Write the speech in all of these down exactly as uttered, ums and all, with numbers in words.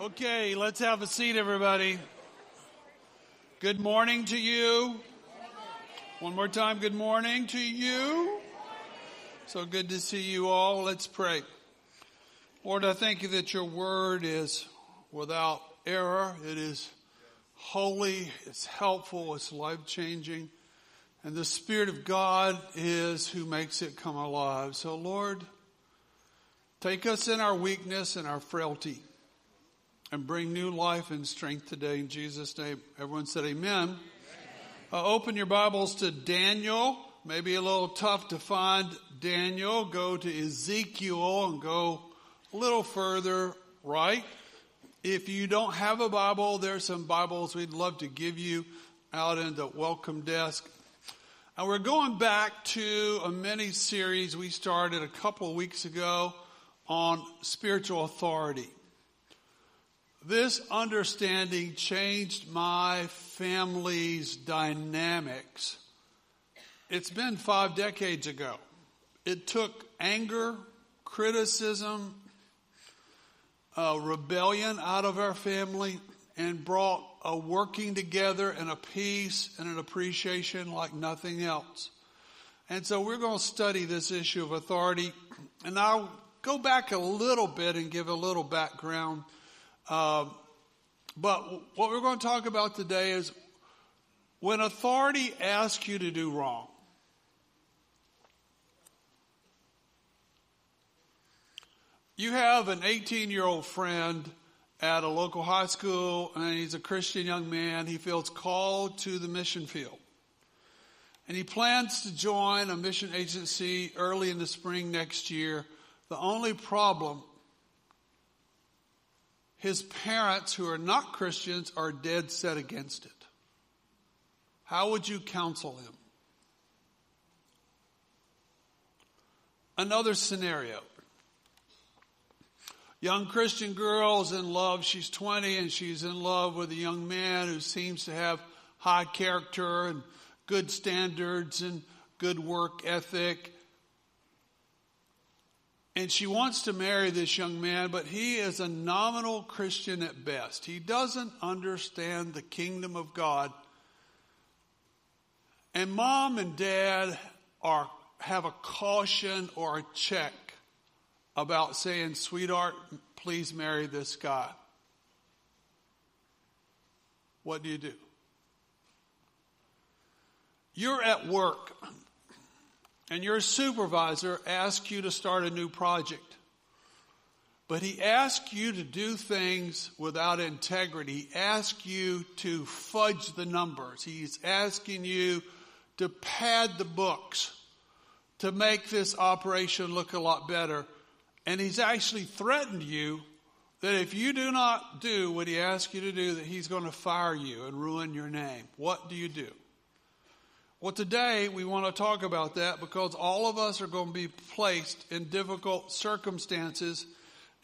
Okay, let's have a seat, everybody. Good morning to you. One more time, good morning to you. So good to see you all. Let's pray. Lord, I thank you that your word is without error. It is holy, it's helpful, it's life-changing. And the Spirit of God is who makes it come alive. So, Lord, take us in our weakness and our frailty and bring new life and strength today in Jesus' name. Everyone said amen. Amen. Uh, open your Bibles to Daniel. Maybe a little tough to find Daniel. Go to Ezekiel and go a little further right. If you don't have a Bible, there's some Bibles we'd love to give you out in the welcome desk. And we're going back to a mini-series we started a couple of weeks ago on spiritual authority. This understanding changed my family's dynamics. It's been five decades ago. It took anger, criticism, uh, rebellion out of our family and brought a working together and a peace and an appreciation like nothing else. And so we're going to study this issue of authority. And I'll go back a little bit and give a little background. Uh, but what we're going to talk about today is when authority asks you to do wrong. You have an eighteen-year-old friend at a local high school, and he's a Christian young man. He feels called to the mission field. And he plans to join a mission agency early in the spring next year. The only problem, his parents, who are not Christians, are dead set against it. How would you counsel him? Another scenario. Young Christian girl is in love. She's twenty and she's in love with a young man who seems to have high character and good standards and good work ethic. And she wants to marry this young man, but he is a nominal Christian at best. He doesn't understand the kingdom of God. And mom and dad are have a caution or a check about saying, sweetheart, please marry this guy. What do you do? You're at work. And your supervisor asks you to start a new project. But he asks you to do things without integrity. He asks you to fudge the numbers. He's asking you to pad the books to make this operation look a lot better. And he's actually threatened you that if you do not do what he asks you to do, that he's going to fire you and ruin your name. What do you do? Well, today we want to talk about that because all of us are going to be placed in difficult circumstances.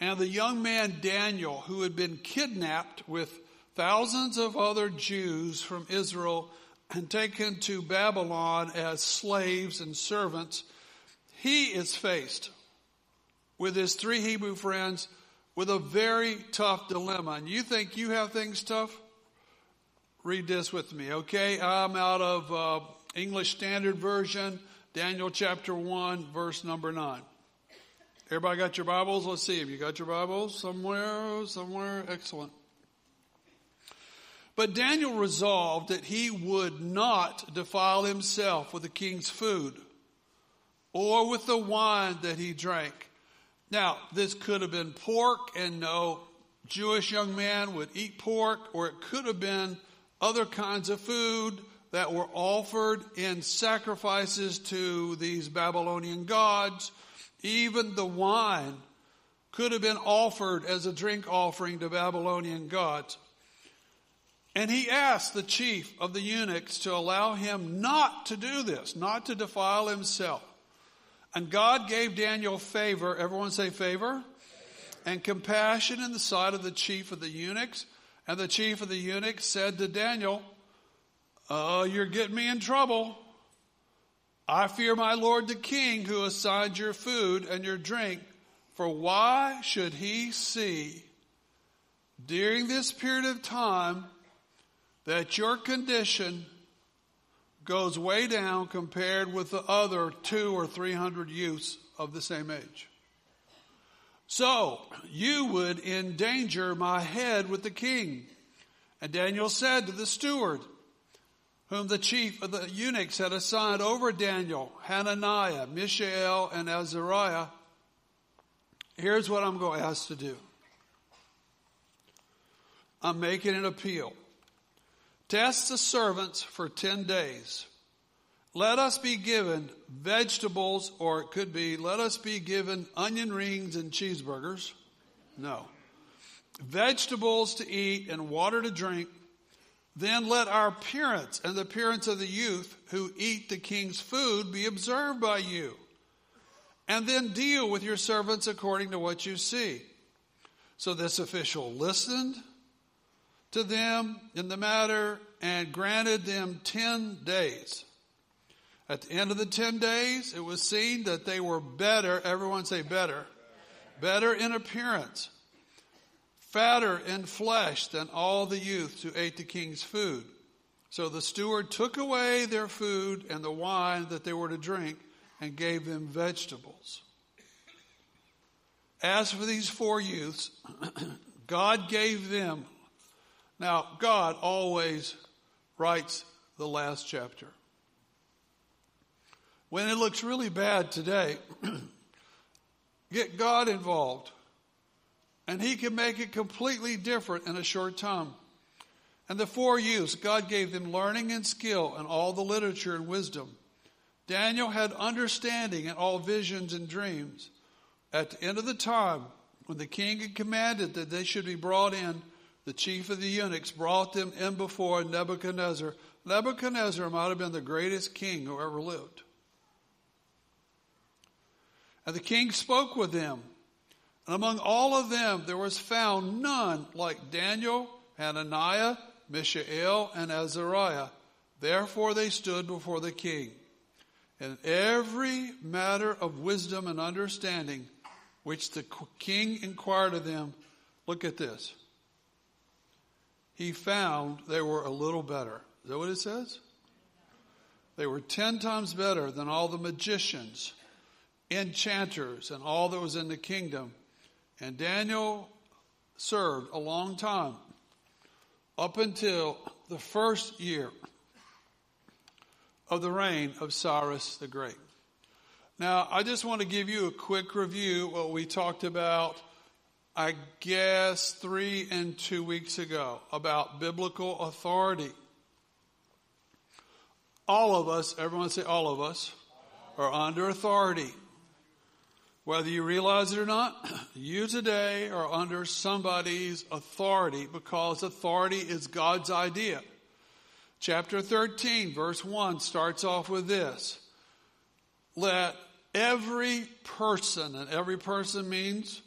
And the young man Daniel, who had been kidnapped with thousands of other Jews from Israel and taken to Babylon as slaves and servants, he is faced with his three Hebrew friends with a very tough dilemma. And you think you have things tough? Read this with me, okay? I'm out of... Uh, English Standard Version, Daniel chapter one, verse number nine. Everybody got your Bibles? Let's see if you got your Bibles somewhere, somewhere. Excellent. But Daniel resolved that he would not defile himself with the king's food or with the wine that he drank. Now, this could have been pork, and no Jewish young man would eat pork, or it could have been other kinds of food that were offered in sacrifices to these Babylonian gods. Even the wine could have been offered as a drink offering to Babylonian gods. And he asked the chief of the eunuchs to allow him not to do this, not to defile himself. And God gave Daniel favor, everyone say favor, and compassion in the sight of the chief of the eunuchs. And the chief of the eunuchs said to Daniel, Oh, uh, you're getting me in trouble. I fear my lord the king who assigned your food and your drink. For why should he see during this period of time that your condition goes way down compared with the other two or three hundred youths of the same age. So you would endanger my head with the king. And Daniel said to the steward, whom the chief of the eunuchs had assigned over Daniel, Hananiah, Mishael, and Azariah, here's what I'm going to ask to do. I'm making an appeal. Test the servants for ten days. Let us be given vegetables, or it could be, let us be given onion rings and cheeseburgers. No. Vegetables to eat and water to drink. Then let our appearance and the appearance of the youth who eat the king's food be observed by you. And then deal with your servants according to what you see. So this official listened to them in the matter and granted them ten days. At the end of the ten days, it was seen that they were better, everyone say better, better in appearance, fatter in flesh than all the youths who ate the king's food. So the steward took away their food and the wine that they were to drink and gave them vegetables. As for these four youths, God gave them. Now, God always writes the last chapter. When it looks really bad today, get God involved. And he can make it completely different in a short time. And the four youths, God gave them learning and skill and all the literature and wisdom. Daniel had understanding in all visions and dreams. At the end of the time, when the king had commanded that they should be brought in, the chief of the eunuchs brought them in before Nebuchadnezzar. Nebuchadnezzar might have been the greatest king who ever lived. And the king spoke with them. And among all of them, there was found none like Daniel, Hananiah, Mishael, and Azariah. Therefore they stood before the king. In every matter of wisdom and understanding, which the king inquired of them, look at this. He found they were a little better. Is that what it says? They were ten times better than all the magicians, enchanters, and all that was in the kingdom. And Daniel served a long time, up until the first year of the reign of Cyrus the Great. Now, I just want to give you a quick review of what we talked about, I guess, three and two weeks ago, about biblical authority. All of us, everyone say all of us, are under authority. Whether you realize it or not, you today are under somebody's authority, because authority is God's idea. Chapter thirteen, verse one, starts off with this. Let every person, and every person means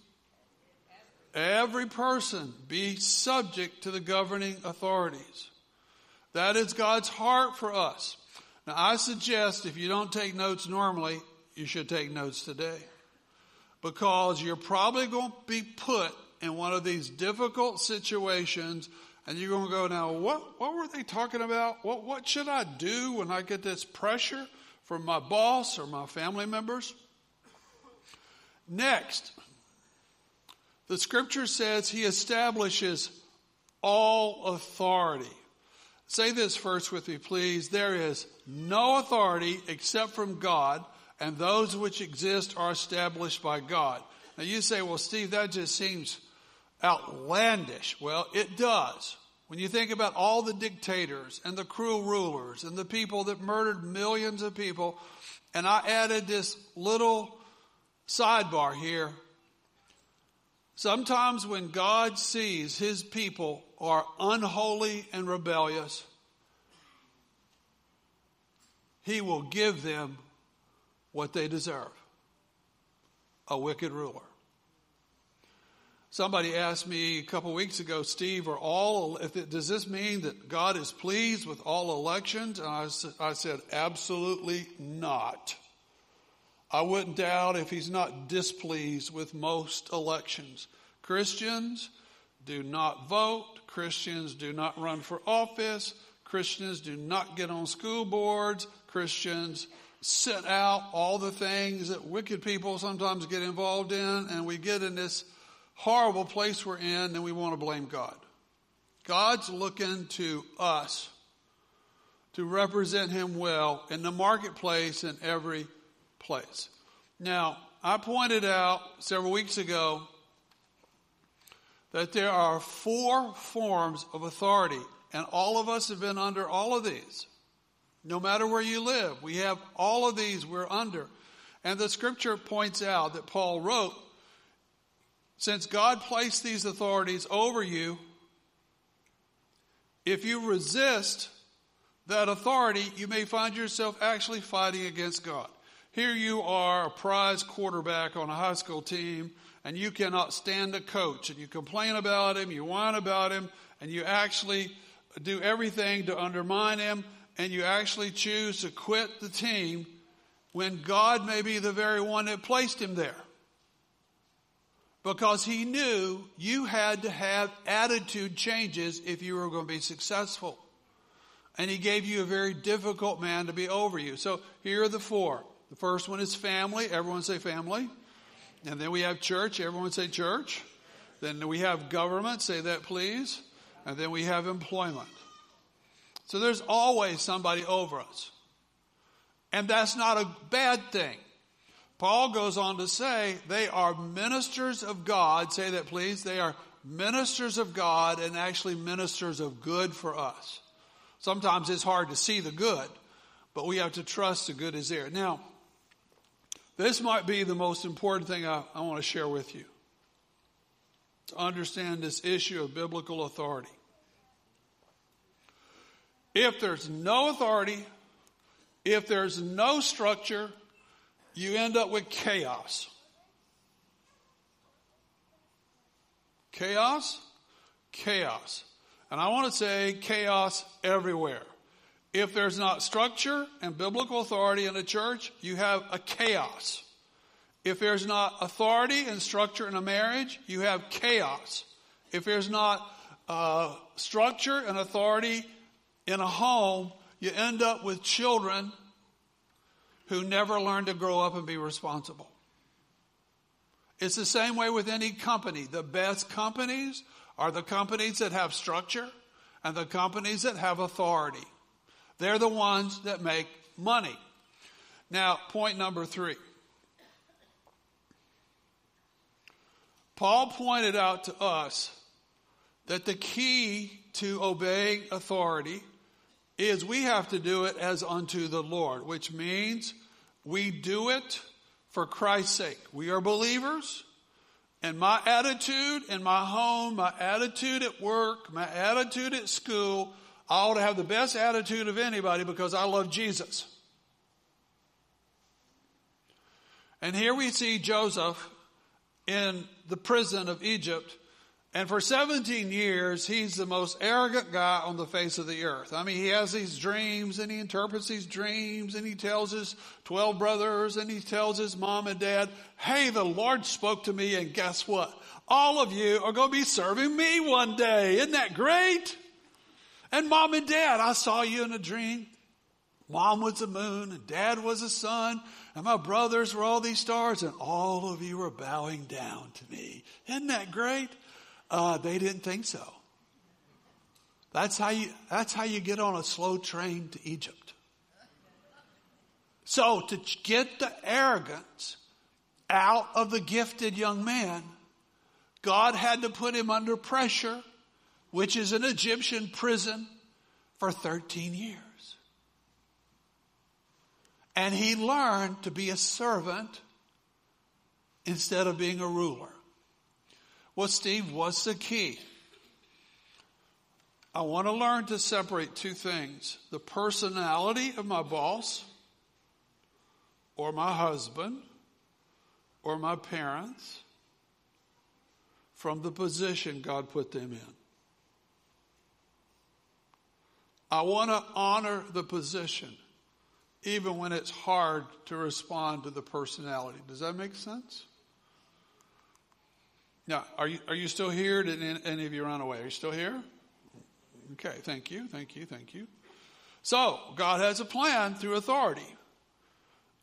every person, be subject to the governing authorities. That is God's heart for us. Now, I suggest if you don't take notes normally, you should take notes today, because you're probably going to be put in one of these difficult situations, and you're going to go, now, what, what were they talking about? What, what should I do when I get this pressure from my boss or my family members? Next, the scripture says he establishes all authority. Say this first with me, please. There is no authority except from God, and those which exist are established by God. Now you say, well, Steve, that just seems outlandish. Well, it does. When you think about all the dictators and the cruel rulers and the people that murdered millions of people, and I added this little sidebar here. Sometimes when God sees his people are unholy and rebellious, he will give them what they deserve: a wicked ruler. Somebody asked me a couple weeks ago, Steve, are all, if it, does this mean that God is pleased with all elections? And I, I said, absolutely not. I wouldn't doubt if he's not displeased with most elections. Christians, do not vote. Christians do not run for office. Christians do not get on school boards. Christians sit out all the things that wicked people sometimes get involved in, and we get in this horrible place we're in, and we want to blame God. God's looking to us to represent him well in the marketplace and every place. Now, I pointed out several weeks ago that there are four forms of authority, and all of us have been under all of these. No matter where you live, we have all of these we're under. And the scripture points out that Paul wrote, since God placed these authorities over you, if you resist that authority, you may find yourself actually fighting against God. Here you are, a prize quarterback on a high school team, and you cannot stand the coach, and you complain about him, you whine about him, and you actually do everything to undermine him, and you actually choose to quit the team when God may be the very one that placed him there. Because he knew you had to have attitude changes if you were going to be successful. And he gave you a very difficult man to be over you. So here are the four. The first one is family. Everyone say family. And then we have church. Everyone say church. Then we have government. Say that, please. And then we have employment. So there's always somebody over us. And that's not a bad thing. Paul goes on to say they are ministers of God. Say that, please. They are ministers of God and actually ministers of good for us. Sometimes it's hard to see the good, but we have to trust the good is there. Now, this might be the most important thing I, I want to share with you to understand this issue of biblical authority. If there's no authority, if there's no structure, you end up with chaos. Chaos, chaos. And I want to say chaos everywhere. If there's not structure and biblical authority in a church, you have a chaos. If there's not authority and structure in a marriage, you have chaos. If there's not uh, structure and authority in a home, you end up with children who never learn to grow up and be responsible. It's the same way with any company. The best companies are the companies that have structure and the companies that have authority. They're the ones that make money. Now, point number three. Paul pointed out to us that the key to obeying authority is we have to do it as unto the Lord, which means we do it for Christ's sake. We are believers, and my attitude in my home, my attitude at work, my attitude at school, I ought to have the best attitude of anybody because I love Jesus. And here we see Joseph in the prison of Egypt. And for seventeen years, he's the most arrogant guy on the face of the earth. I mean, he has these dreams, and he interprets these dreams, and he tells his twelve brothers, and he tells his mom and dad, hey, the Lord spoke to me, and guess what? All of you are going to be serving me one day. Isn't that great? And mom and dad, I saw you in a dream. Mom was the moon, and dad was the sun, and my brothers were all these stars, and all of you were bowing down to me. Isn't that great? Uh, they didn't think so. That's how you, that's how you get on a slow train to Egypt. So to get the arrogance out of the gifted young man, God had to put him under pressure, which is an Egyptian prison, for thirteen years. And he learned to be a servant instead of being a ruler. Well, Steve, what's the key? I want to learn to separate two things. The personality of my boss or my husband or my parents from the position God put them in. I want to honor the position even when it's hard to respond to the personality. Does that make sense? Now, are you are you still here? Did any of you run away? Are you still here? Okay, thank you, thank you, thank you. So, God has a plan through authority.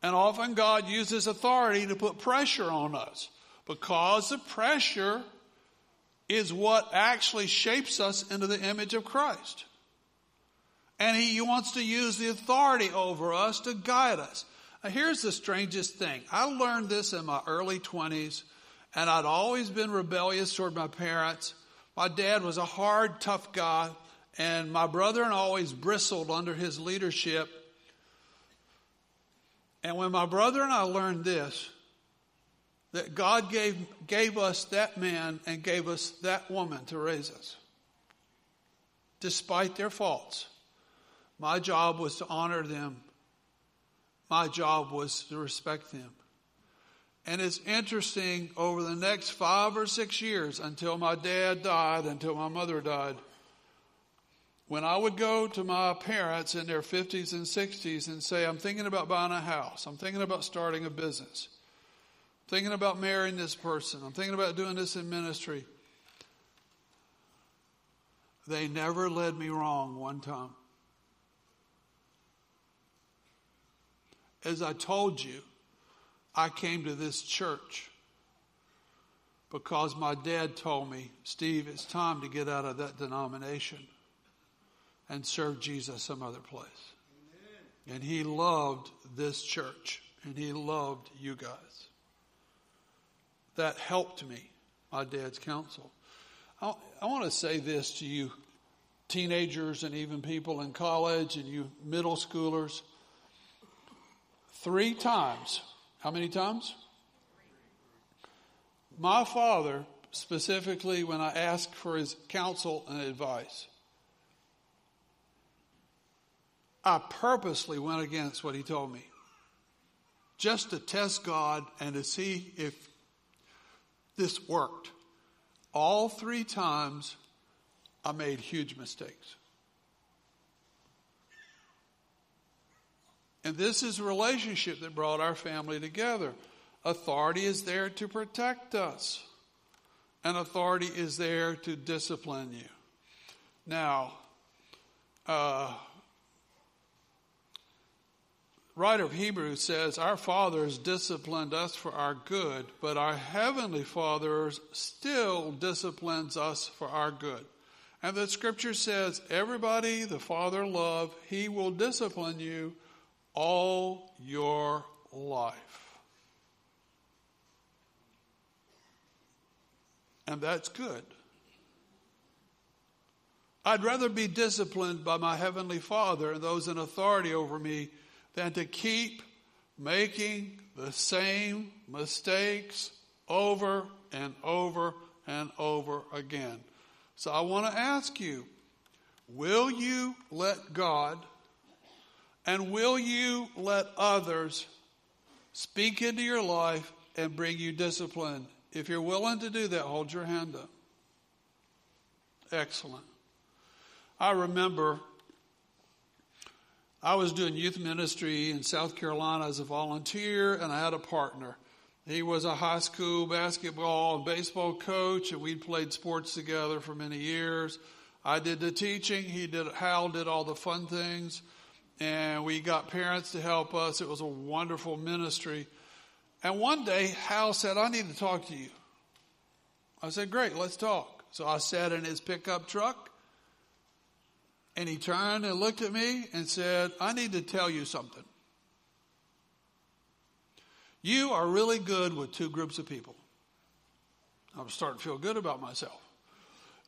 And often God uses authority to put pressure on us, because the pressure is what actually shapes us into the image of Christ. And he wants to use the authority over us to guide us. Now, here's the strangest thing. I learned this in my early twenties, and I'd always been rebellious toward my parents. My dad was a hard, tough guy, and my brethren always bristled under his leadership. And when my brother and I learned this, that God gave, gave us that man and gave us that woman to raise us, despite their faults, my job was to honor them. My job was to respect them. And it's interesting, over the next five or six years, until my dad died, until my mother died, when I would go to my parents in their fifties and sixties and say, I'm thinking about buying a house. I'm thinking about starting a business. I'm thinking about marrying this person. I'm thinking about doing this in ministry. They never led me wrong one time. As I told you, I came to this church because my dad told me, Steve, it's time to get out of that denomination and serve Jesus some other place. Amen. And he loved this church, and he loved you guys. That helped me, my dad's counsel. I, I want to say this to you teenagers and even people in college and you middle schoolers. Three times. How many times? My father, specifically when I asked for his counsel and advice, I purposely went against what he told me, just to test God and to see if this worked. All three times, I made huge mistakes. And this is a relationship that brought our family together. Authority is there to protect us. And authority is there to discipline you. Now, uh, writer of Hebrews says, our fathers disciplined us for our good, but our heavenly Father still disciplines us for our good. And the scripture says, everybody the Father loves, he will discipline you all your life. And that's good. I'd rather be disciplined by my heavenly Father and those in authority over me than to keep making the same mistakes over and over and over again. So I want to ask you, will you let God, and will you let others speak into your life and bring you discipline? If you're willing to do that, hold your hand up. Excellent. I remember I was doing youth ministry in South Carolina as a volunteer, and I had a partner. He was a high school basketball and baseball coach, and we'd played sports together for many years. I did the teaching. He did, Hal did all the fun things. And we got parents to help us. It was a wonderful ministry. And one day, Hal said, I need to talk to you. I said, great, let's talk. So I sat in his pickup truck, and he turned and looked at me and said, I need to tell you something. You are really good with two groups of people. I'm starting to feel good about myself.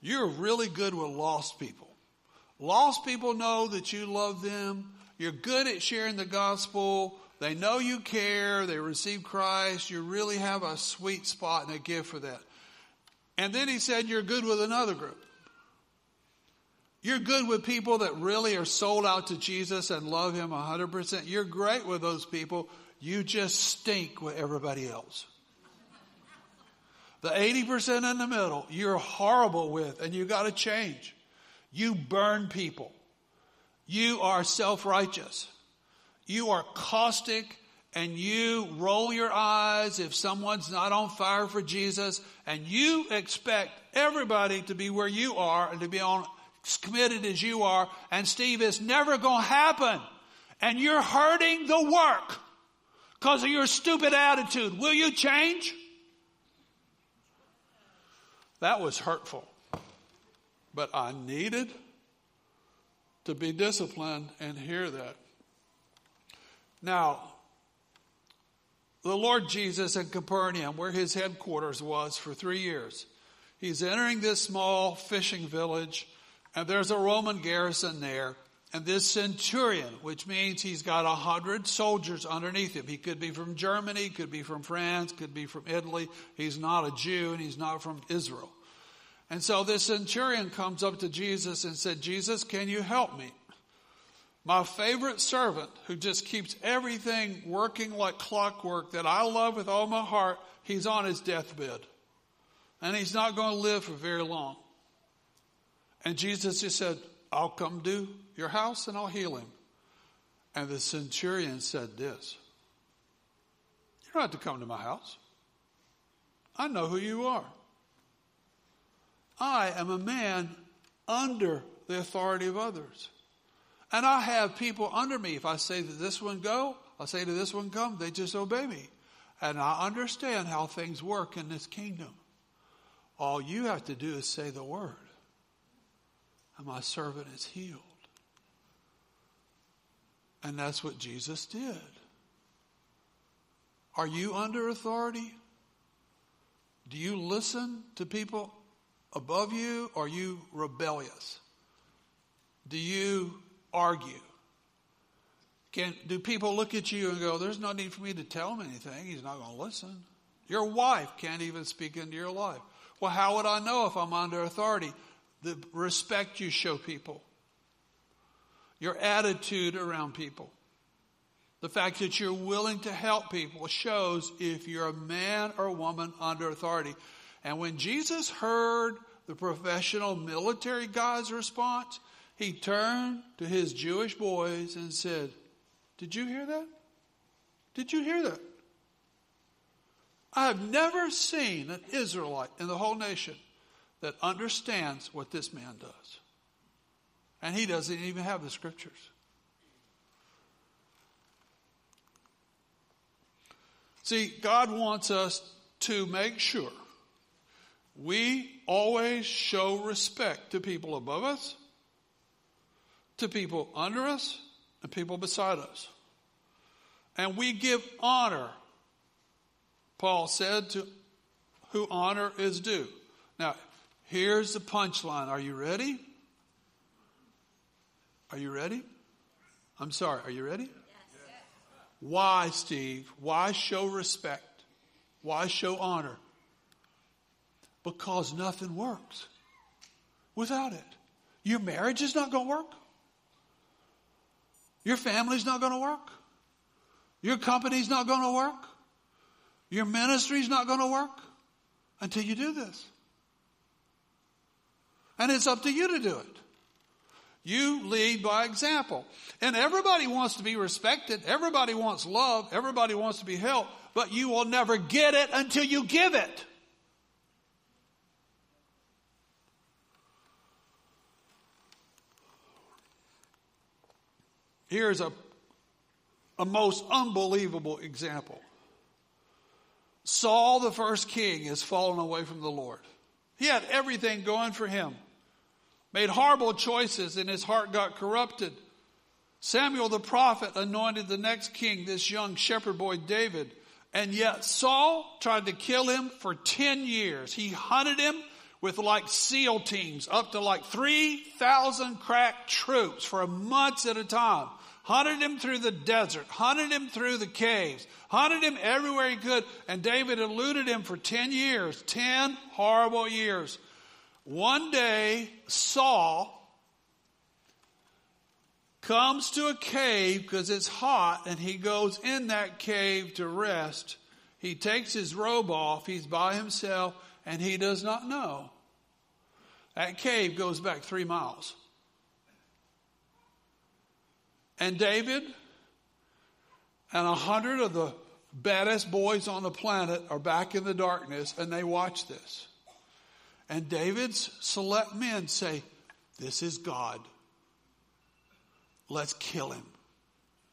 You're really good with lost people. Lost people know that you love them. You're good at sharing the gospel. They know you care. They receive Christ. You really have a sweet spot and a gift for that. And then he said, you're good with another group. You're good with people that really are sold out to Jesus and love him one hundred percent. You're great with those people. You just stink with everybody else. The eighty percent in the middle, you're horrible with, and you got to change. You burn people. You are self-righteous. You are caustic and you roll your eyes if someone's not on fire for Jesus, and you expect everybody to be where you are and to be on as committed as you are, and Steve, it's never going to happen. And you're hurting the work because of your stupid attitude. Will you change? That was hurtful. But I needed to be disciplined and hear that. Now, the Lord Jesus in Capernaum, where his headquarters was for three years, he's entering this small fishing village, and there's a Roman garrison there. And this centurion, which means he's got a hundred soldiers underneath him. He could be from Germany, could be from France, could be from Italy. He's not a Jew, and he's not from Israel. And so this centurion comes up to Jesus and said, Jesus, can you help me? My favorite servant, who just keeps everything working like clockwork, that I love with all my heart, he's on his deathbed. And he's not going to live for very long. And Jesus just said, I'll come to your house and I'll heal him. And the centurion said this, you don't have to come to my house. I know who you are. I am a man under the authority of others. And I have people under me. If I say to this one, go, I say to this one, come, they just obey me. And I understand how things work in this kingdom. All you have to do is say the word, and my servant is healed. And that's what Jesus did. Are you under authority? Do you listen to people above you? Are you rebellious? Do you argue? Can do people look at you and go, there's no need for me to tell him anything. He's not going to listen. Your wife can't even speak into your life. Well, how would I know if I'm under authority? The respect you show people, your attitude around people, the fact that you're willing to help people shows if you're a man or a woman under authority. And when Jesus heard the professional military guy's response, he turned to his Jewish boys and said, did you hear that? Did you hear that? I have never seen an Israelite in the whole nation that understands what this man does. And he doesn't even have the scriptures. See, God wants us to make sure we always show respect to people above us, to people under us, and people beside us. And we give honor, Paul said, to who honor is due. Now, here's the punchline. Are you ready? Are you ready? I'm sorry. Are you ready? Yes. Why, Steve? Why show respect? Why show honor? Because nothing works without it. Your marriage is not going to work. Your family's not going to work. Your company's not going to work. Your ministry's not going to work until you do this. And it's up to you to do it. You lead by example. And everybody wants to be respected. Everybody wants love. Everybody wants to be helped. But you will never get it until you give it. Here's a, a most unbelievable example. Saul, the first king, has fallen away from the Lord. He had everything going for him. Made horrible choices, and his heart got corrupted. Samuel the prophet anointed the next king, this young shepherd boy David. And yet Saul tried to kill him for ten years. He hunted him with like SEAL teams, up to like three thousand crack troops for months at a time. Hunted him through the desert, hunted him through the caves, hunted him everywhere he could. And David eluded him for ten years, ten horrible years. One day, Saul comes to a cave because it's hot, and he goes in that cave to rest. He takes his robe off. He's by himself, and he does not know. That cave goes back three miles. And David And a hundred of the baddest boys on the planet are back in the darkness, and they watch this. And David's select men say, this is God. Let's kill him.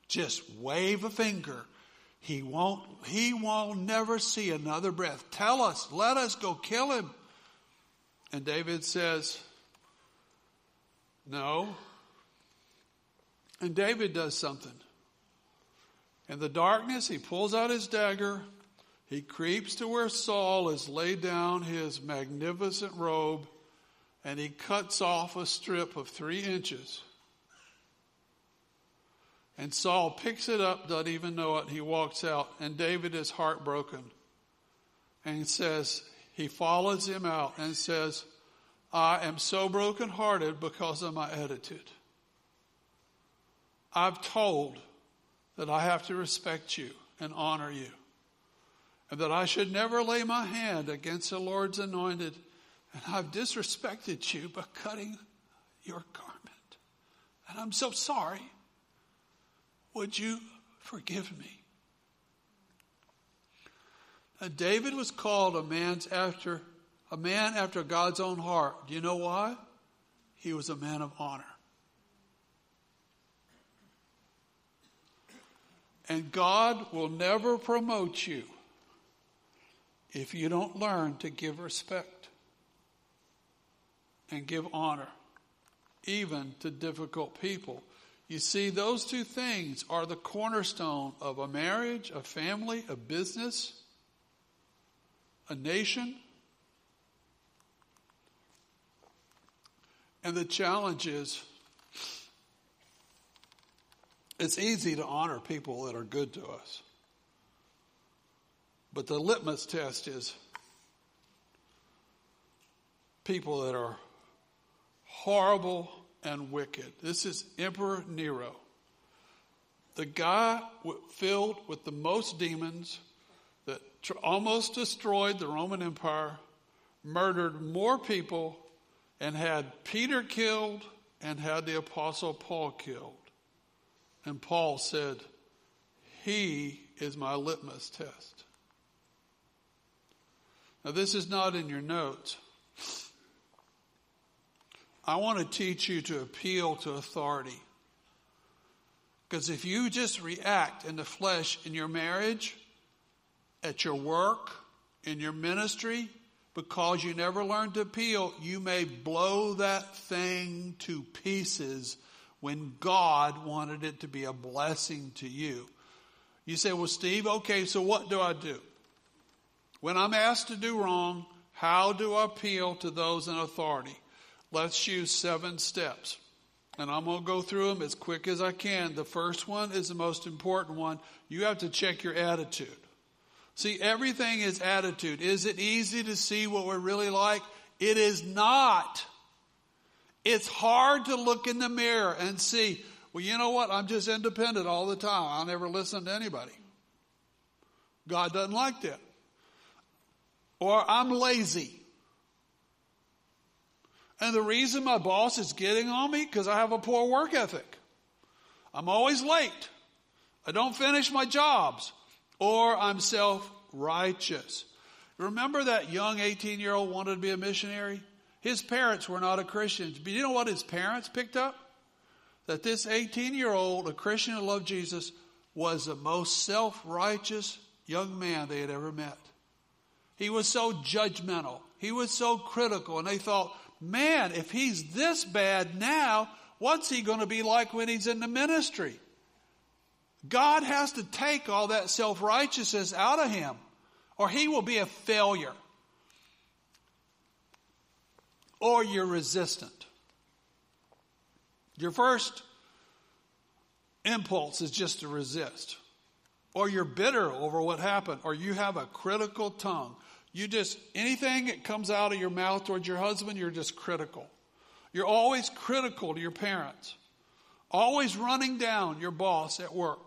Just wave a finger. He won't, he won't never see another breath. Tell us, let us go kill him. And David says, no. And David does something. In the darkness, he pulls out his dagger. He creeps to where Saul has laid down his magnificent robe, and he cuts off a strip of three inches. And Saul picks it up, doesn't even know it. He walks out, and David is heartbroken. And he says, he follows him out and says, I am so brokenhearted because of my attitude. I've told that I have to respect you and honor you, and that I should never lay my hand against the Lord's anointed, and I've disrespected you by cutting your garment. And I'm so sorry. Would you forgive me? Now, David was called a man's after a man after God's own heart. Do you know why? He was a man of honor. And God will never promote you if you don't learn to give respect and give honor, even to difficult people. You see, those two things are the cornerstone of a marriage, a family, a business, a nation. And the challenge is, it's easy to honor people that are good to us. But the litmus test is people that are horrible and wicked. This is Emperor Nero, the guy w- filled with the most demons that tr- almost destroyed the Roman Empire, murdered more people, and had Peter killed and had the Apostle Paul killed. And Paul said, he is my litmus test. Now, this is not in your notes. I want to teach you to appeal to authority. Because if you just react in the flesh in your marriage, at your work, in your ministry, because you never learned to appeal, you may blow that thing to pieces when God wanted it to be a blessing to you. You say, well, Steve, okay, so what do I do? When I'm asked to do wrong, how do I appeal to those in authority? Let's use seven steps. And I'm going to go through them as quick as I can. The first one is the most important one. You have to check your attitude. See, everything is attitude. Is it easy to see what we're really like? It is not. It's hard to look in the mirror and see, well, you know what? I'm just independent all the time. I'll never listen to anybody. God doesn't like that. Or I'm lazy. And the reason my boss is getting on me, because I have a poor work ethic. I'm always late. I don't finish my jobs. Or I'm self-righteous. Remember that young eighteen-year-old wanted to be a missionary? His parents were not a Christian. But you know what his parents picked up? That this eighteen-year-old, a Christian who loved Jesus, was the most self-righteous young man they had ever met. He was so judgmental. He was so critical. And they thought, man, if he's this bad now, what's he going to be like when he's in the ministry? God has to take all that self-righteousness out of him, or he will be a failure. Or you're resistant. Your first impulse is just to resist. Or you're bitter over what happened, or you have a critical tongue. You just, anything that comes out of your mouth towards your husband, you're just critical. You're always critical to your parents. Always running down your boss at work.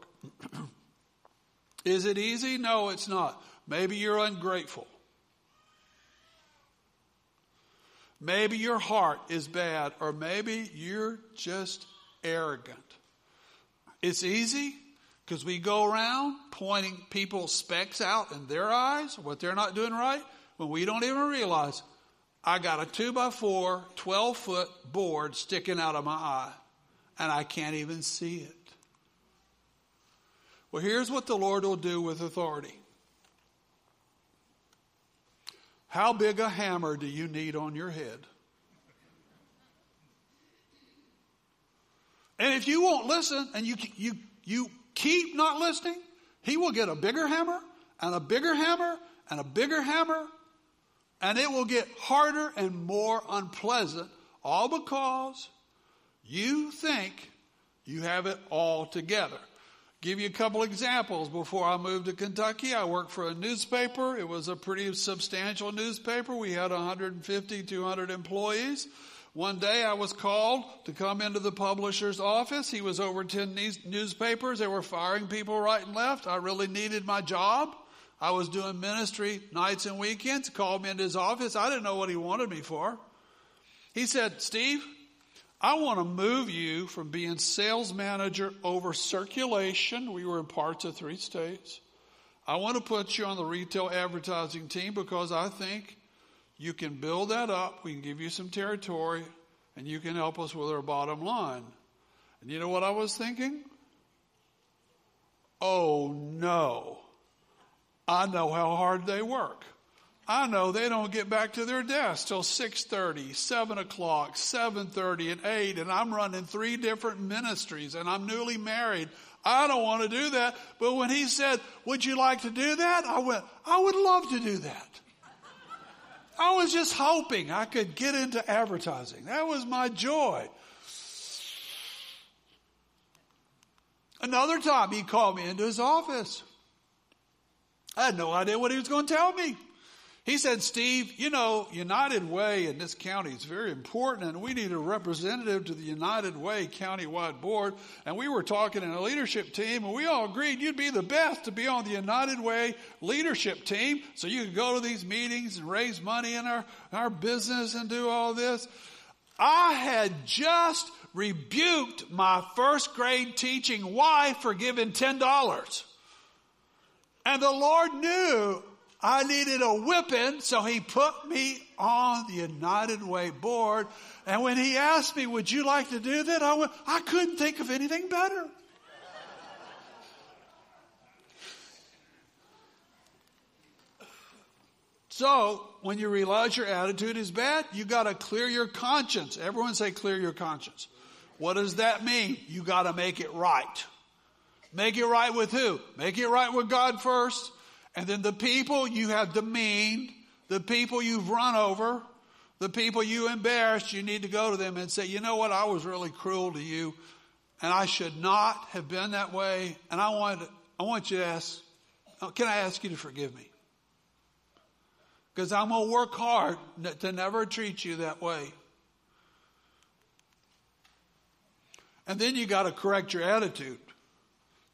Is it easy? No, it's not. Maybe you're ungrateful. Maybe your heart is bad, or maybe you're just arrogant. It's easy Because we go around pointing people's specks out in their eyes, what they're not doing right, when we don't even realize, I got a two by four, twelve-foot board sticking out of my eye, and I can't even see it. Well, here's what the Lord will do with authority. How big a hammer do you need on your head? And if you won't listen, and you you you... keep not listening, he will get a bigger hammer and a bigger hammer and a bigger hammer, and it will get harder and more unpleasant, all because you think you have it all together. Give you a couple examples. Before I moved to Kentucky, I worked for a newspaper. It was a pretty substantial newspaper. We had one hundred fifty, two hundred employees. One day I was called to come into the publisher's office. He was over ten newspapers. They were firing people right and left. I really needed my job. I was doing ministry nights and weekends. He called me into his office. I didn't know what he wanted me for. He said, Steve, I want to move you from being sales manager over circulation. We were in parts of three states. I want to put you on the retail advertising team because I think you can build that up. We can give you some territory, and you can help us with our bottom line. And you know what I was thinking? Oh, no. I know how hard they work. I know they don't get back to their desk till six thirty, seven o'clock, seven thirty, and eight, and I'm running three different ministries, and I'm newly married. I don't want to do that. But when he said, would you like to do that? I went, I would love to do that. I was just hoping I could get into advertising. That was my joy. Another time he called me into his office. I had no idea what he was going to tell me. He said, Steve, you know, United Way in this county is very important, and we need a representative to the United Way countywide board. And we were talking in a leadership team, and we all agreed you'd be the best to be on the United Way leadership team so you could go to these meetings and raise money in our, our business and do all this. I had just rebuked my first grade teaching wife for giving ten dollars. And the Lord knew I needed a whipping, so he put me on the United Way board. And when he asked me, would you like to do that? I went, I couldn't think of anything better. So when you realize your attitude is bad, you got to clear your conscience. Everyone say, clear your conscience. What does that mean? You got to make it right. Make it right with who? Make it right with God first. And then the people you have demeaned, the people you've run over, the people you embarrassed, you need to go to them and say, you know what, I was really cruel to you, and I should not have been that way. And I want, I want you to ask, can I ask you to forgive me? Because I'm going to work hard to never treat you that way. And then you got to correct your attitude.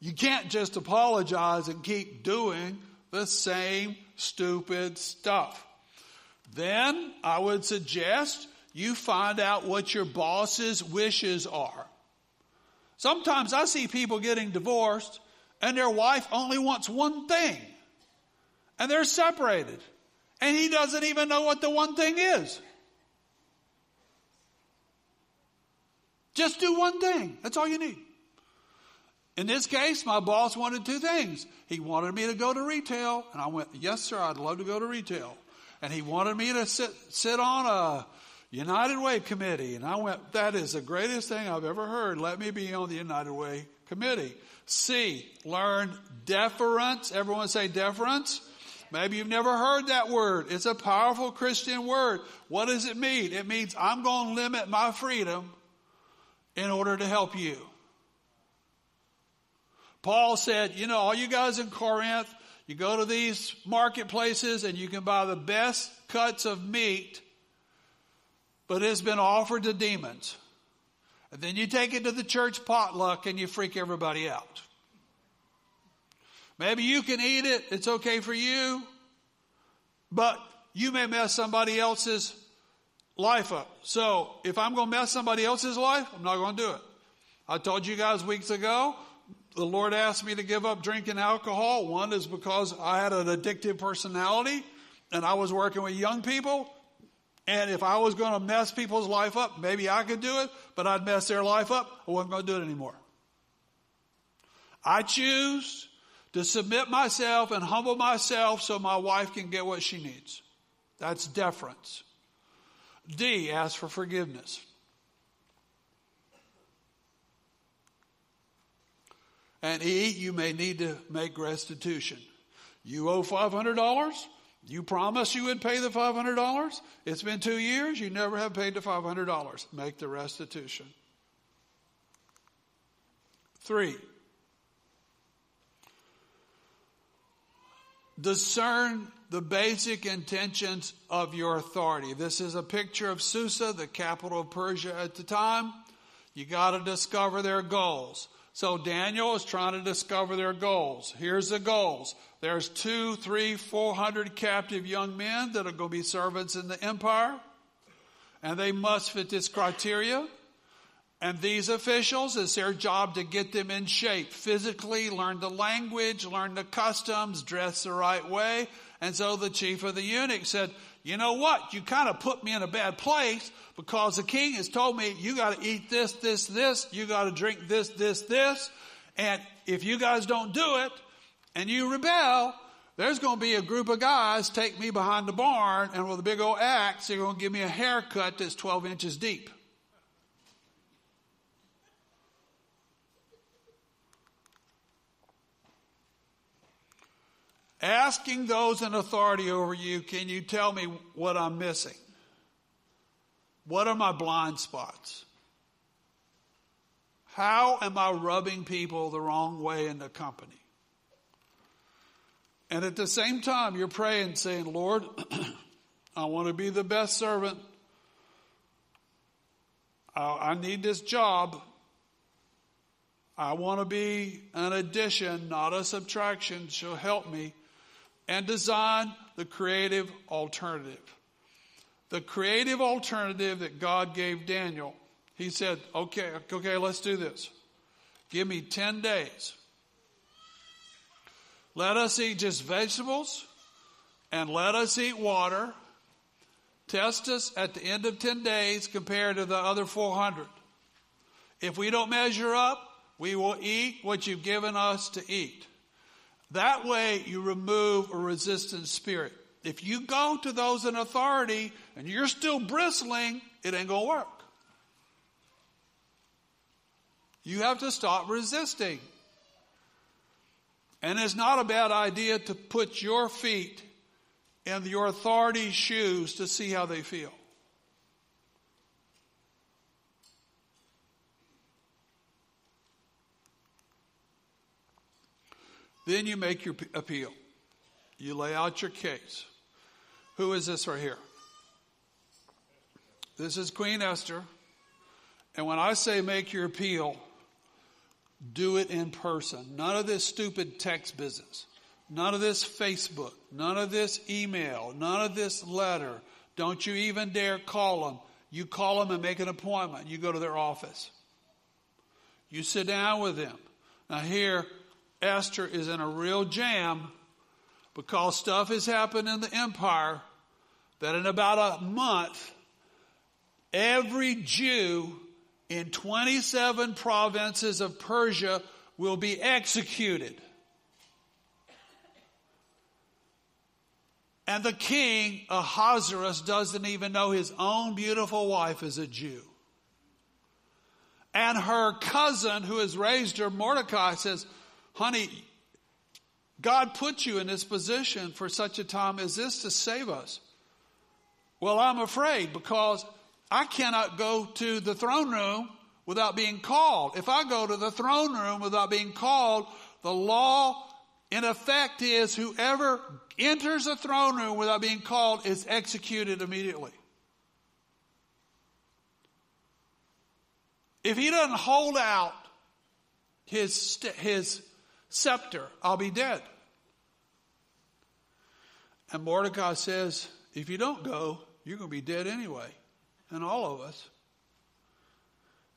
You can't just apologize and keep doing the same stupid stuff. Then I would suggest you find out what your boss's wishes are. Sometimes I see people getting divorced and their wife only wants one thing, and they're separated, and he doesn't even know what the one thing is. Just do one thing. That's all you need. In this case, my boss wanted two things. He wanted me to go to retail, and I went, yes, sir, I'd love to go to retail. And he wanted me to sit sit on a United Way committee, and I went, that is the greatest thing I've ever heard. Let me be on the United Way committee. C, learn deference. Everyone say deference. Maybe you've never heard that word. It's a powerful Christian word. What does it mean? It means I'm going to limit my freedom in order to help you. Paul said, you know, all you guys in Corinth, you go to these marketplaces and you can buy the best cuts of meat, but it's been offered to demons. And then you take it to the church potluck and you freak everybody out. Maybe you can eat it. It's okay for you, but you may mess somebody else's life up. So if I'm going to mess somebody else's life, I'm not going to do it. I told you guys weeks ago, the Lord asked me to give up drinking alcohol. One is because I had an addictive personality and I was working with young people. And if I was going to mess people's life up, maybe I could do it, but I'd mess their life up. I wasn't going to do it anymore. I choose to submit myself and humble myself so my wife can get what she needs. That's deference. D, ask for forgiveness. And E, you may need to make restitution. You owe five hundred dollars. You promised you would pay the five hundred dollars. It's been two years. You never have paid the five hundred dollars. Make the restitution. Three, discern the basic intentions of your authority. This is a picture of Susa, the capital of Persia at the time. You got to discover their goals. So Daniel is trying to discover their goals. Here's the goals. There's two, three, four hundred captive young men that are going to be servants in the empire. And they must fit this criteria. And these officials, it's their job to get them in shape. Physically, learn the language, learn the customs, dress the right way. And so the chief of the eunuchs said, you know what? You kind of put me in a bad place because the king has told me you got to eat this, this, this. You got to drink this, this, this. And if you guys don't do it and you rebel, there's going to be a group of guys take me behind the barn and with a big old axe, they're going to give me a haircut that's twelve inches deep. Asking those in authority over you, can you tell me what I'm missing? What are my blind spots? How am I rubbing people the wrong way in the company? And at the same time, you're praying, saying, Lord, I want to be the best servant. I, I need this job. I want to be an addition, not a subtraction. So help me. And design the creative alternative. The creative alternative that God gave Daniel. He said, okay, okay, let's do this. Give me ten days. Let us eat just vegetables and let us eat water. Test us at the end of ten days compared to the other four hundred. If we don't measure up, we will eat what you've given us to eat. That way you remove a resistant spirit. If you go to those in authority and you're still bristling, it ain't going to work. You have to stop resisting. And it's not a bad idea to put your feet in your authority's shoes to see how they feel. Then you make your appeal. You lay out your case. Who is this right here? This is Queen Esther. And when I say make your appeal, do it in person. None of this stupid text business. None of this Facebook. None of this email. None of this letter. Don't you even dare call them. You call them and make an appointment. You go to their office. You sit down with them. Now here, Esther is in a real jam because stuff has happened in the empire that in about a month, every Jew in twenty-seven provinces of Persia will be executed. And the king, Ahasuerus, doesn't even know his own beautiful wife is a Jew. And her cousin who has raised her, Mordecai, says, honey, God put you in this position for such a time as this to save us. Well, I'm afraid because I cannot go to the throne room without being called. If I go to the throne room without being called, the law in effect is whoever enters the throne room without being called is executed immediately. If he doesn't hold out his his scepter, I'll be dead. And Mordecai says, if you don't go, you're going to be dead anyway. And all of us.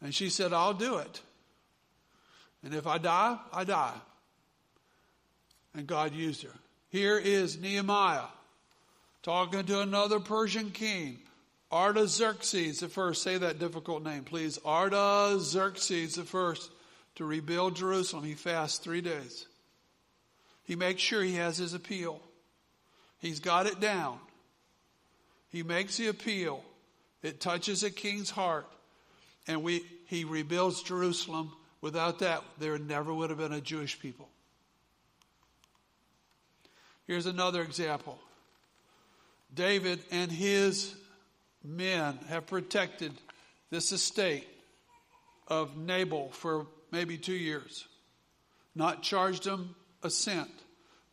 And she said, I'll do it. And if I die, I die. And God used her. Here is Nehemiah talking to another Persian king, Artaxerxes the First. Say that difficult name, please. Artaxerxes the First, to rebuild Jerusalem. He fasts three days. He makes sure he has his appeal. He's got it down. He makes the appeal. It touches a king's heart. And we he rebuilds Jerusalem. Without that, there never would have been a Jewish people. Here's another example. David and his men have protected this estate of Nabal for maybe two years. Not charged him a cent.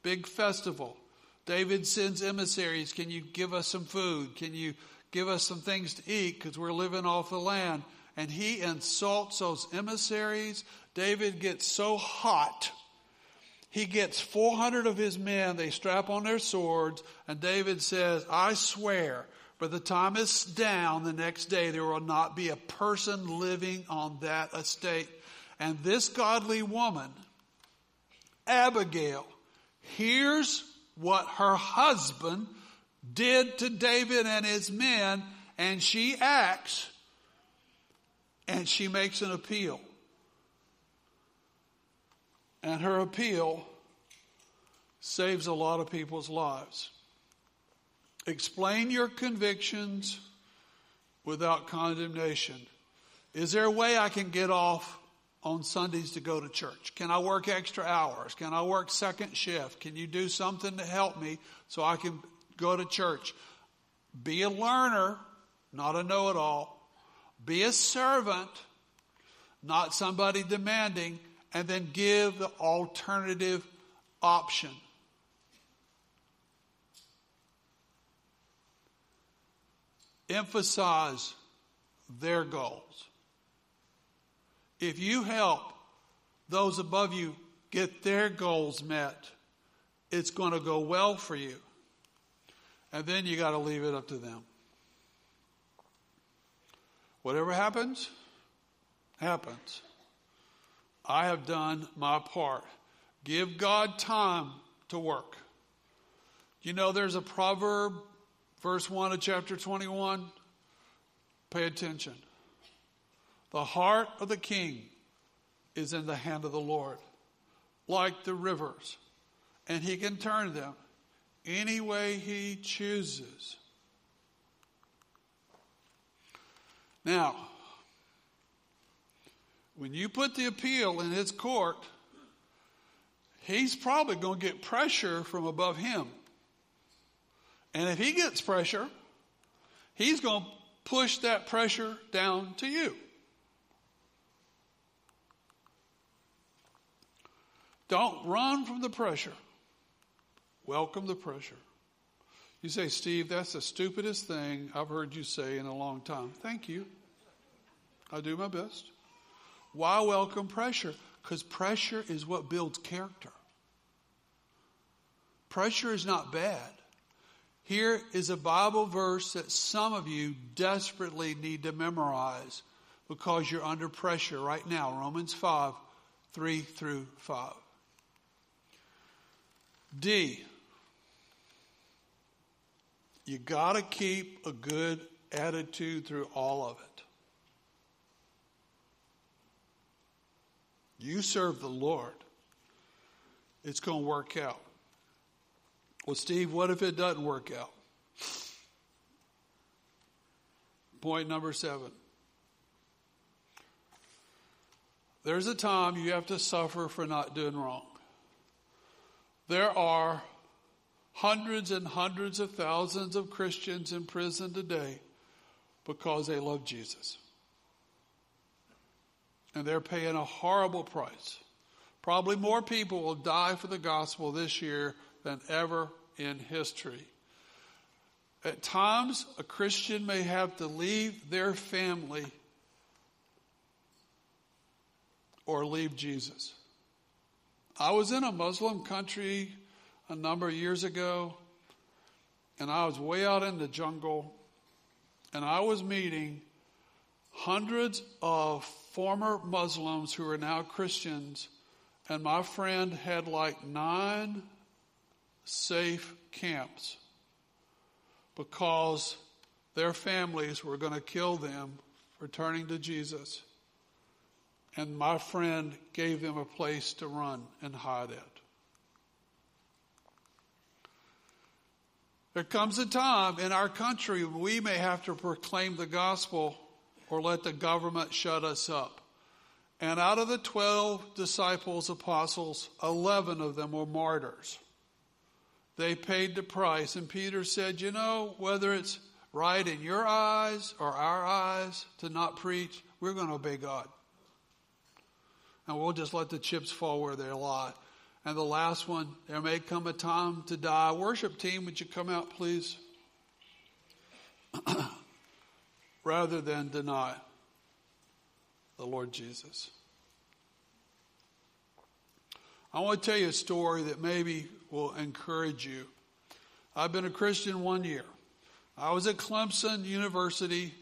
Big festival. David sends emissaries. Can you give us some food? Can you give us some things to eat? Because we're living off the land. And he insults those emissaries. David gets so hot. He gets four hundred of his men. They strap on their swords. And David says, I swear, by the time it's down the next day, there will not be a person living on that estate. And this godly woman, Abigail, hears what her husband did to David and his men, and she acts, and she makes an appeal. And her appeal saves a lot of people's lives. Explain your convictions without condemnation. Is there a way I can get off on Sundays to go to church? Can I work extra hours? Can I work second shift? Can you do something to help me so I can go to church? Be a learner, not a know-it-all. Be a servant, not somebody demanding, and then give the alternative option. Emphasize their goals. If you help those above you get their goals met, it's going to go well for you. And then you got to leave it up to them. Whatever happens, happens. I have done my part. Give God time to work. You know, there's a proverb, verse one of chapter twenty-one. Pay attention. The heart of the king is in the hand of the Lord, like the rivers, and he can turn them any way he chooses. Now, when you put the appeal in his court, he's probably going to get pressure from above him. And if he gets pressure, he's going to push that pressure down to you. Don't run from the pressure. Welcome the pressure. You say, Steve, that's the stupidest thing I've heard you say in a long time. Thank you. I do my best. Why welcome pressure? Because pressure is what builds character. Pressure is not bad. Here is a Bible verse that some of you desperately need to memorize because you're under pressure right now. Romans five, three through five. D, you got to keep a good attitude through all of it. You serve the Lord. It's going to work out. Well, Steve, what if it doesn't work out? Point number seven. There's a time you have to suffer for not doing wrong. There are hundreds and hundreds of thousands of Christians in prison today because they love Jesus. And they're paying a horrible price. Probably more people will die for the gospel this year than ever in history. At times, a Christian may have to leave their family or leave Jesus. I was in a Muslim country a number of years ago, and I was way out in the jungle, and I was meeting hundreds of former Muslims who are now Christians, and my friend had like nine safe camps because their families were going to kill them for turning to Jesus. And my friend gave them a place to run and hide at. There comes a time in our country when we may have to proclaim the gospel or let the government shut us up. And out of the twelve disciples, apostles, eleven of them were martyrs. They paid the price. And Peter said, you know, whether it's right in your eyes or our eyes to not preach, we're going to obey God. And we'll just let the chips fall where they lie. And the last one, there may come a time to die. Worship team, would you come out, please? Rather than deny the Lord Jesus. I want to tell you a story that maybe will encourage you. I've been a Christian one year. I was at Clemson University,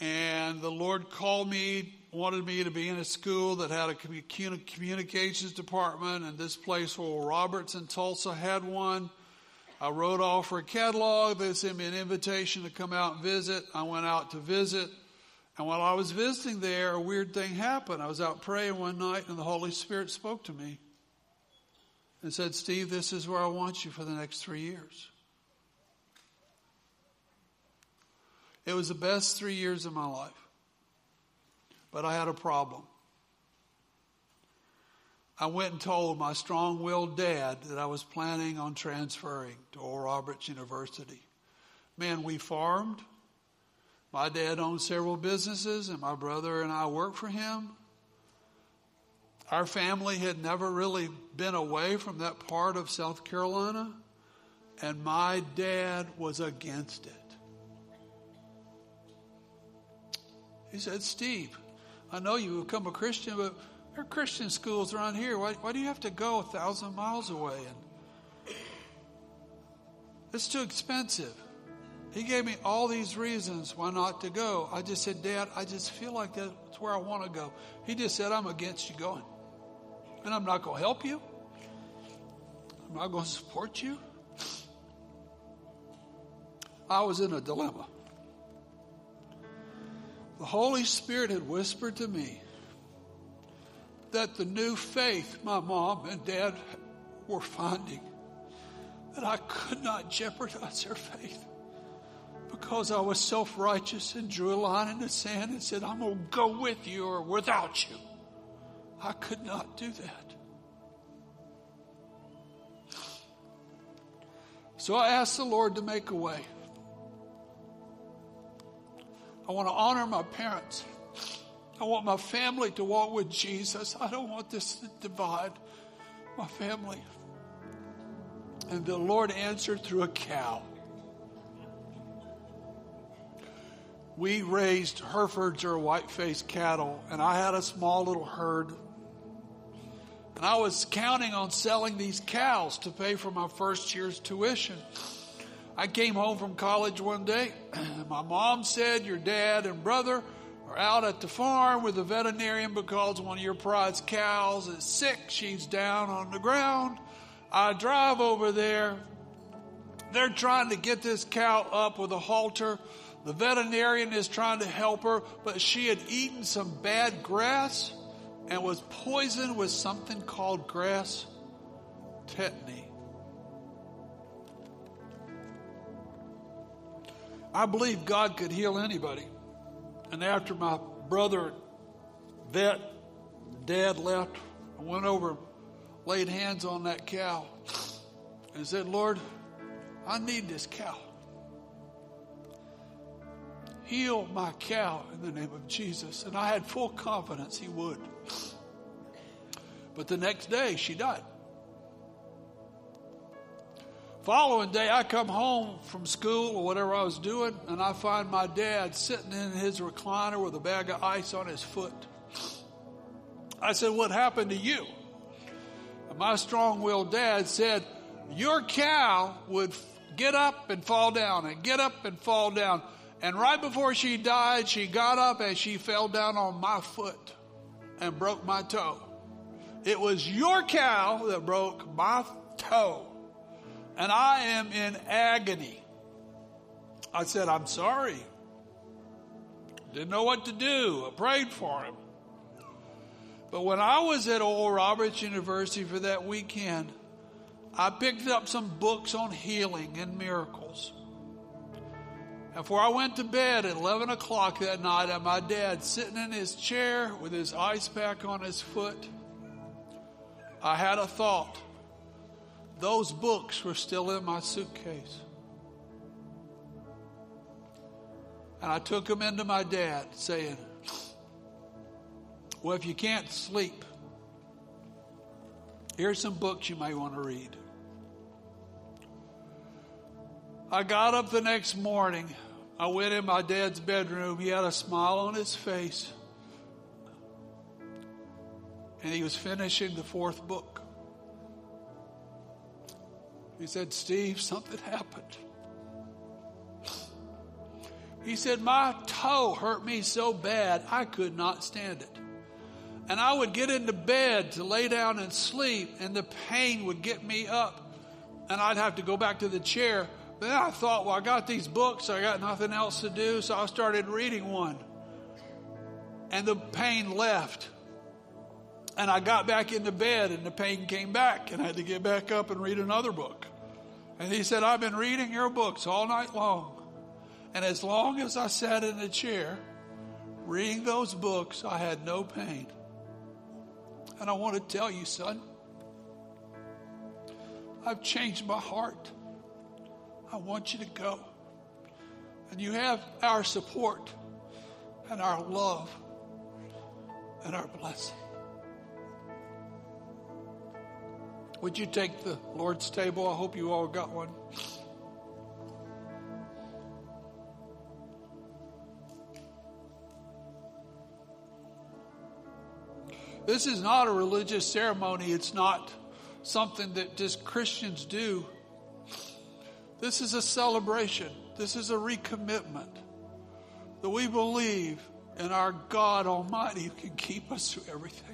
and the Lord called me, wanted me to be in a school that had a communications department, and this place, Oral Roberts in Tulsa, had one. I wrote off for a catalog. They sent me an invitation to come out and visit. I went out to visit, and while I was visiting there, a weird thing happened. I was out praying one night, and the Holy Spirit spoke to me and said, Steve, this is where I want you for the next three years. It was the best three years of my life. But I had a problem. I went and told my strong-willed dad that I was planning on transferring to Oral Roberts University. Man, we farmed. My dad owned several businesses, and my brother and I worked for him. Our family had never really been away from that part of South Carolina, and my dad was against it. He said, Steve, I know you become a Christian, but there are Christian schools around here. Why, why do you have to go a thousand miles away? And it's too expensive. He gave me all these reasons why not to go. I just said, Dad, I just feel like that's where I want to go. He just said, I'm against you going. And I'm not going to help you. I'm not going to support you. I was in a dilemma. The Holy Spirit had whispered to me that the new faith my mom and dad were finding, that I could not jeopardize their faith because I was self-righteous and drew a line in the sand and said, I'm going to go with you or without you. I could not do that. So I asked the Lord to make a way. I want to honor my parents. I want my family to walk with Jesus. I don't want this to divide my family. And the Lord answered through a cow. We raised Herefords or white-faced cattle, and I had a small little herd. And I was counting on selling these cows to pay for my first year's tuition. I came home from college one day, and my mom said, your dad and brother are out at the farm with the veterinarian because one of your prize cows is sick. She's down on the ground. I drive over there. They're trying to get this cow up with a halter. The veterinarian is trying to help her, but she had eaten some bad grass and was poisoned with something called grass tetany. I believe God could heal anybody. And after my brother, vet, dad left, I went over, laid hands on that cow and said, Lord, I need this cow. Heal my cow in the name of Jesus. And I had full confidence he would. But the next day, she died. Following day, I come home from school or whatever I was doing, and I find my dad sitting in his recliner with a bag of ice on his foot. I said, what happened to you? And my strong-willed dad said, your cow would get up and fall down and get up and fall down. And right before she died, she got up and she fell down on my foot and broke my toe. It was your cow that broke my toe. And I am in agony. I said, I'm sorry. Didn't know what to do. I prayed for him. But when I was at Oral Roberts University for that weekend, I picked up some books on healing and miracles. And before I went to bed at eleven o'clock that night, and my dad sitting in his chair with his ice pack on his foot, I had a thought. Those books were still in my suitcase. And I took them into my dad saying, well, if you can't sleep, here's some books you may want to read. I got up the next morning. I went in my dad's bedroom. He had a smile on his face. And he was finishing the fourth book. He said, Steve, something happened. He said, my toe hurt me so bad, I could not stand it. And I would get into bed to lay down and sleep, and the pain would get me up. And I'd have to go back to the chair. Then I thought, well, I got these books. I got nothing else to do. So I started reading one. And the pain left. And I got back into bed and the pain came back. And I had to get back up and read another book. And he said, I've been reading your books all night long. And as long as I sat in the chair reading those books, I had no pain. And I want to tell you, son, I've changed my heart. I want you to go. And you have our support and our love and our blessing. Would you take the Lord's table? I hope you all got one. This is not a religious ceremony. It's not something that just Christians do. This is a celebration. This is a recommitment that we believe in our God Almighty who can keep us through everything.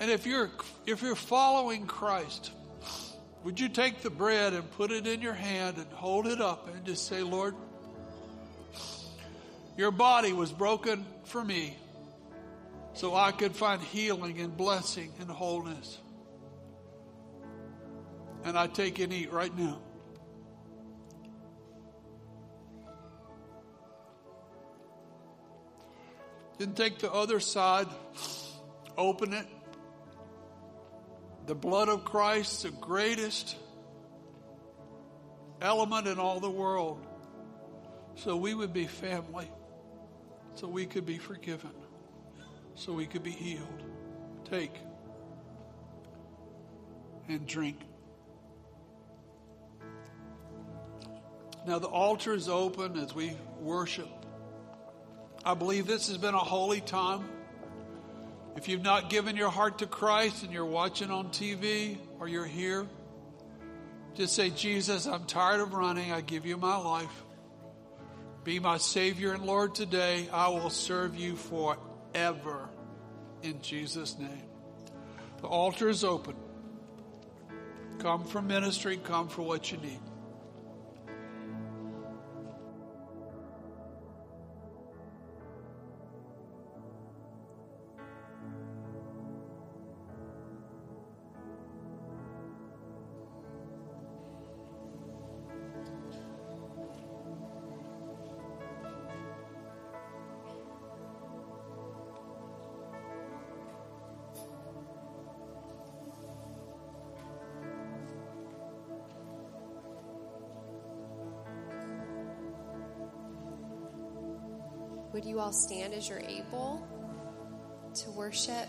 And if you're if you're following Christ, would you take the bread and put it in your hand and hold it up and just say, Lord, your body was broken for me so I could find healing and blessing and wholeness. And I take and eat right now. Then take the other side, open it. The blood of Christ, the greatest element in all the world. So we would be family. So we could be forgiven. So we could be healed. Take and drink. Now the altar is open as we worship. I believe this has been a holy time. If you've not given your heart to Christ and you're watching on T V or you're here, just say, Jesus, I'm tired of running. I give you my life. Be my Savior and Lord today. I will serve you forever in Jesus' name. The altar is open. Come for ministry. Come for what you need. Would you all stand as you're able to worship?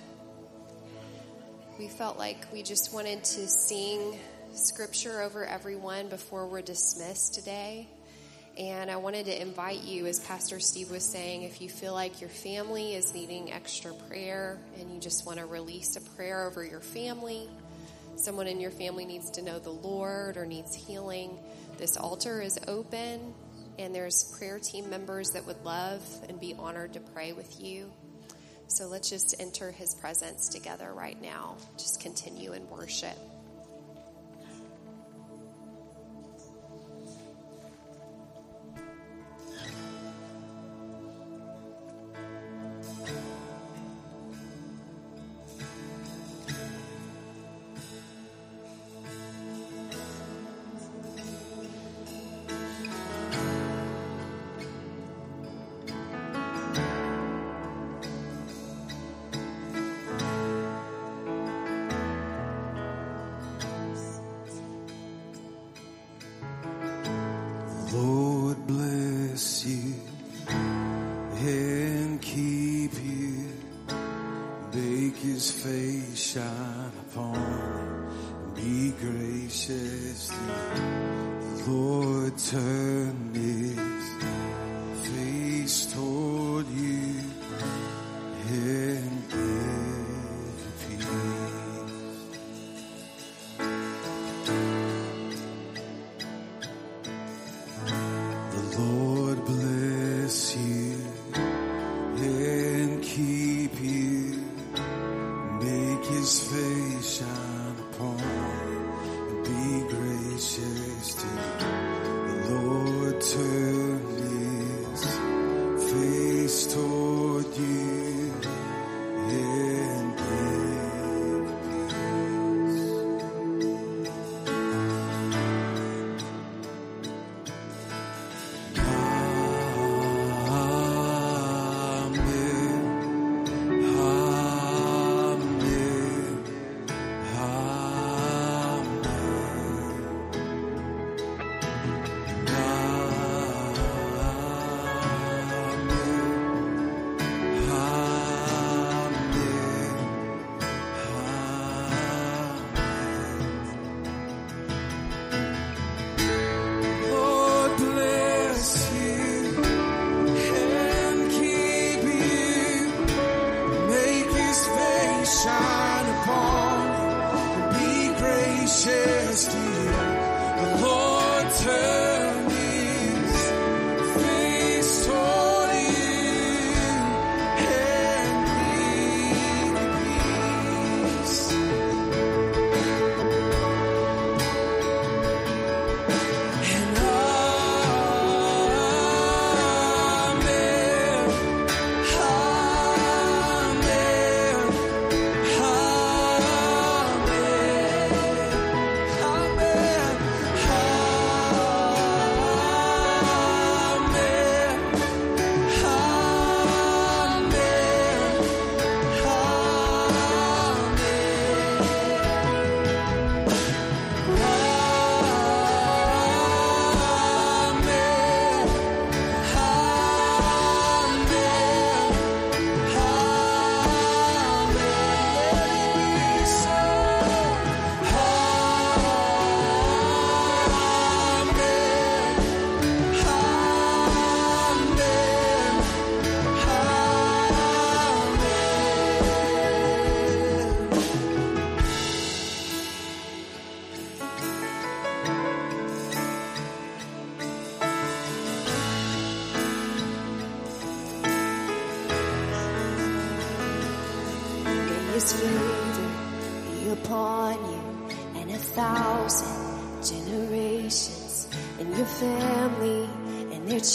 We felt like we just wanted to sing scripture over everyone before we're dismissed today. And I wanted to invite you, as Pastor Steve was saying, if you feel like your family is needing extra prayer and you just want to release a prayer over your family, someone in your family needs to know the Lord or needs healing, this altar is open. and there's prayer team members that would love and be honored to pray with you. So let's just enter his presence together right now. Just continue in worship.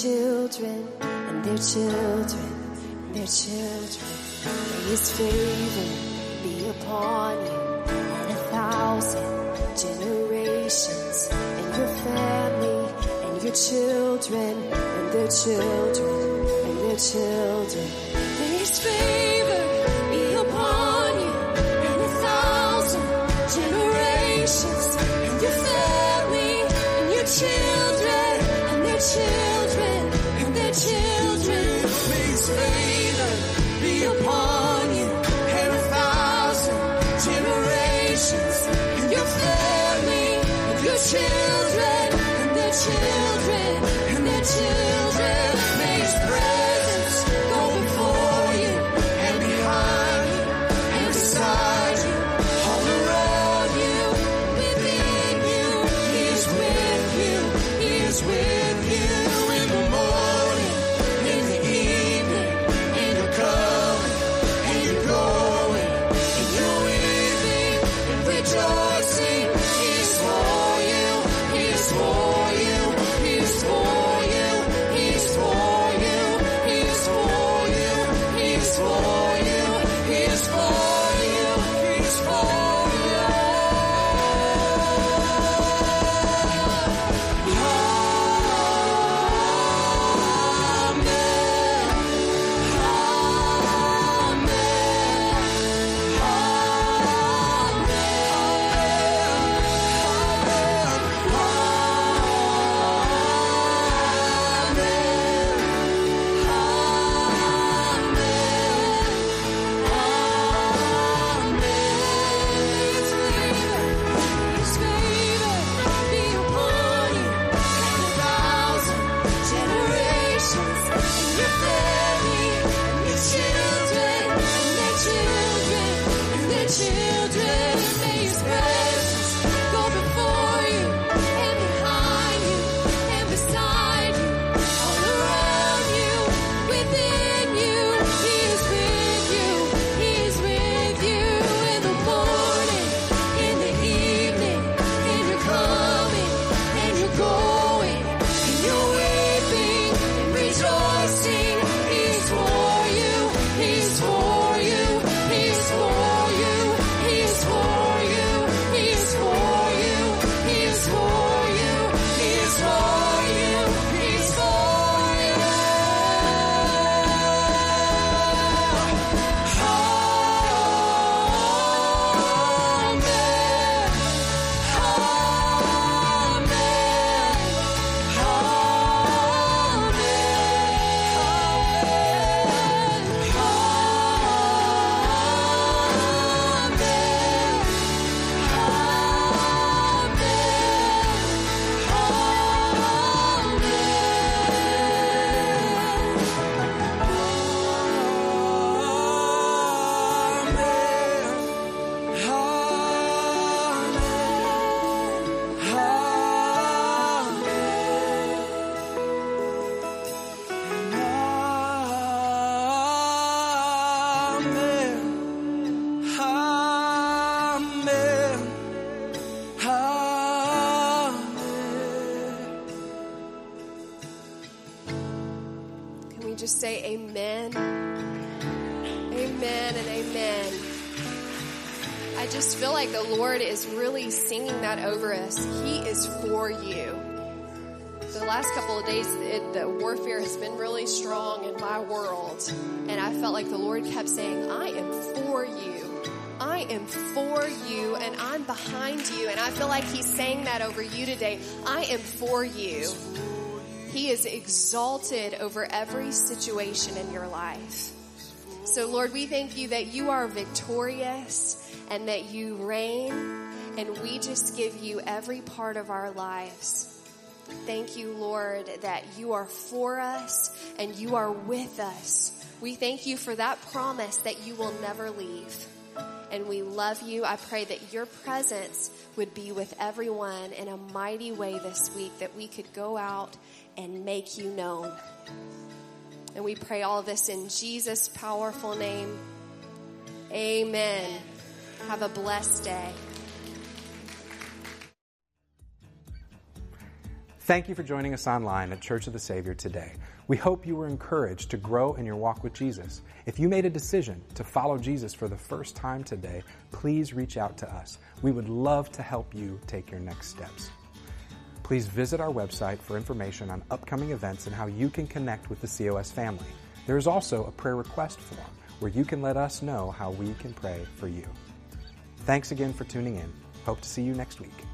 Children and their children, may His presence go before you. say amen, amen, and amen. I just feel like the Lord is really singing that over us. He is for you. The last couple of days, it, the warfare has been really strong in my world, and I felt like the Lord kept saying, I am for you. I am for you, and I'm behind you, and I feel like He's saying that over you today. I am for you. He is exalted over every situation in your life. So, Lord, we thank you that you are victorious and that you reign, and we just give you every part of our lives. Thank you, Lord, that you are for us and you are with us. We thank you for that promise that you will never leave. And we love you. I pray that your presence would be with everyone in a mighty way this week, that we could go out and make you known. And we pray all this in Jesus' powerful name. Amen. Have a blessed day. Thank you for joining us online at Church of the Savior today. We hope you were encouraged to grow in your walk with Jesus. If you made a decision to follow Jesus for the first time today, please reach out to us. We would love to help you take your next steps. Please visit our website for information on upcoming events and how you can connect with the C O S family. There is also a prayer request form where you can let us know how we can pray for you. Thanks again for tuning in. Hope to see you next week.